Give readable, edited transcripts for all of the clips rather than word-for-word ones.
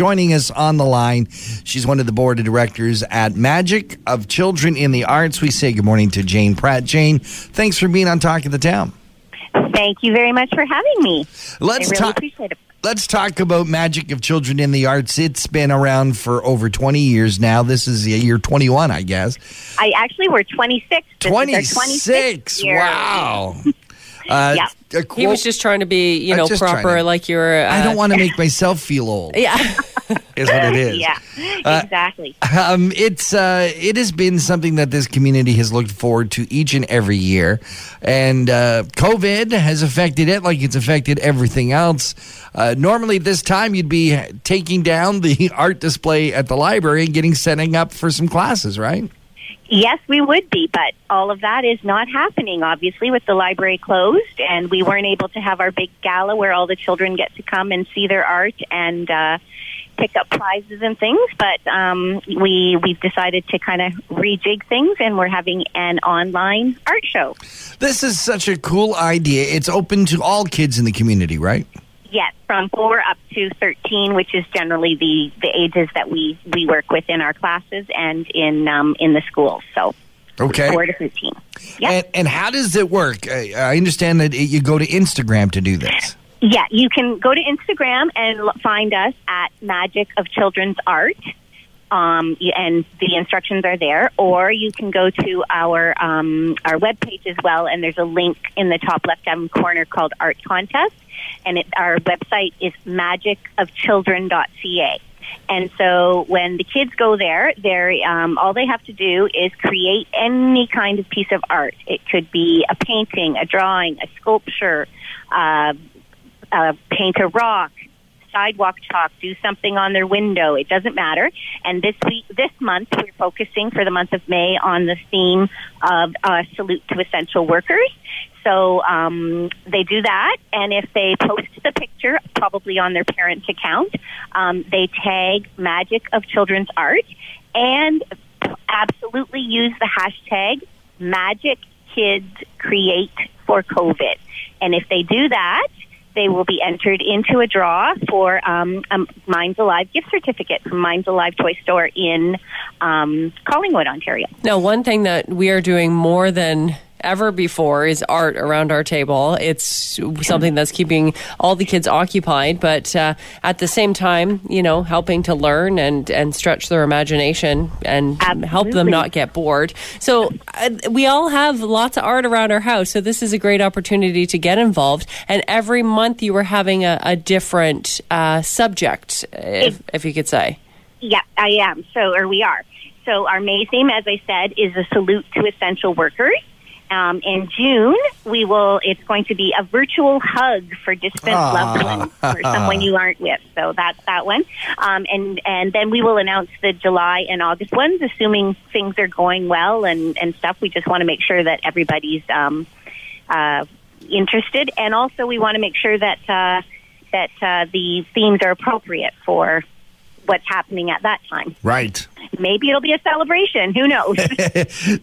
joining us on the line. She's one of the board of directors at Magic of Children in the Arts. We say good morning to Jane Pratt. Jane, thanks for being on Talk of the Town. Thank you very much for having me. Let's talk about Magic of Children in the Arts. It's been around for over 20 years now. This is year 21, I guess. We're 26. 26. Wow. Yeah. He was just trying to be, proper like you're... I don't want to make myself feel old. Yeah. Is what it is. Yeah, exactly. It has been something that this community has looked forward to each and every year. And COVID has affected it like it's affected everything else. Normally this time you'd be taking down the art display at the library and setting up for some classes, right? Yes, we would be, but all of that is not happening, obviously, with the library closed, and we weren't able to have our big gala where all the children get to come and see their art and pick up prizes and things, but we've decided to kind of rejig things, and we're having an online art show. This is such a cool idea. It's open to all kids in the community, right? Yes, from 4 up to 13, which is generally the ages that we work with in our classes and in the schools. So, okay, 4 to 13. Yeah. And how does it work? I understand that you go to Instagram to do this. Yeah, you can go to Instagram and find us at Magic of Children's Art, and the instructions are there. Or you can go to our webpage as well, and there's a link in the top left-hand corner called Art Contest. And our website is magicofchildren.ca. And so when the kids go there, all they have to do is create any kind of piece of art. It could be a painting, a drawing, a sculpture, paint a rock, sidewalk chalk, do something on their window. It doesn't matter. And this month, we're focusing for the month of May on the theme of Salute to Essential Workers. So they do that, and if they post the picture, probably on their parents' account, they tag Magic of Children's Art and absolutely use the hashtag #MagicKidsCreateForCovid. And if they do that, they will be entered into a draw for a Minds Alive gift certificate from Minds Alive Toy Store in Collingwood, Ontario. Now, one thing that we are doing more than ever before is art around our table. It's something that's keeping all the kids occupied, but at the same time, helping to learn and stretch their imagination and Absolutely. Help them not get bored. So we all have lots of art around our house, so this is a great opportunity to get involved. And every month you were having a different subject, if you could say. Yeah, I am. We are. So our May theme, as I said, is a salute to essential workers. In June, it's going to be a virtual hug for distant loved ones or someone you aren't with. So that's that one. And then we will announce the July and August ones, assuming things are going well and stuff. We just want to make sure that everybody's interested. And also we want to make sure that, the themes are appropriate for what's happening at that time. Right. Maybe it'll be a celebration. Who knows?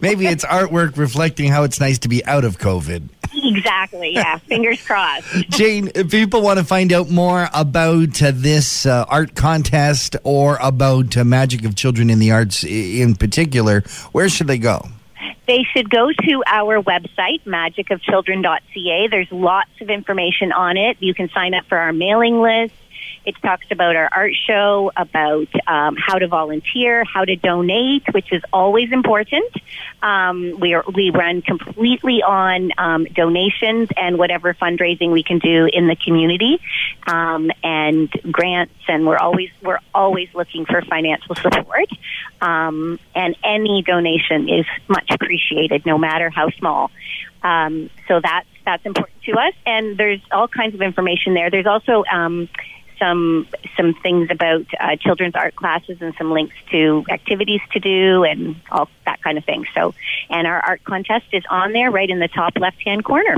Maybe it's artwork reflecting how it's nice to be out of COVID. Exactly. Yeah. Fingers crossed. Jane, if people want to find out more about this art contest or about Magic of Children in the Arts in particular, where should they go? They should go to our website, magicofchildren.ca. There's lots of information on it. You can sign up for our mailing list. It talks about our art show, about how to volunteer, how to donate, which is always important. We run completely on donations and whatever fundraising we can do in the community, and grants. And we're always looking for financial support, and any donation is much appreciated, no matter how small. So that's important to us. And there's all kinds of information there. There's also some things about children's art classes and some links to activities to do and all that kind of thing. So, and our art contest is on there right in the top left-hand corner.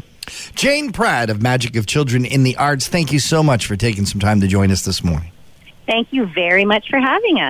Jane Pratt of Magic of Children in the Arts, thank you so much for taking some time to join us this morning. Thank you very much for having us.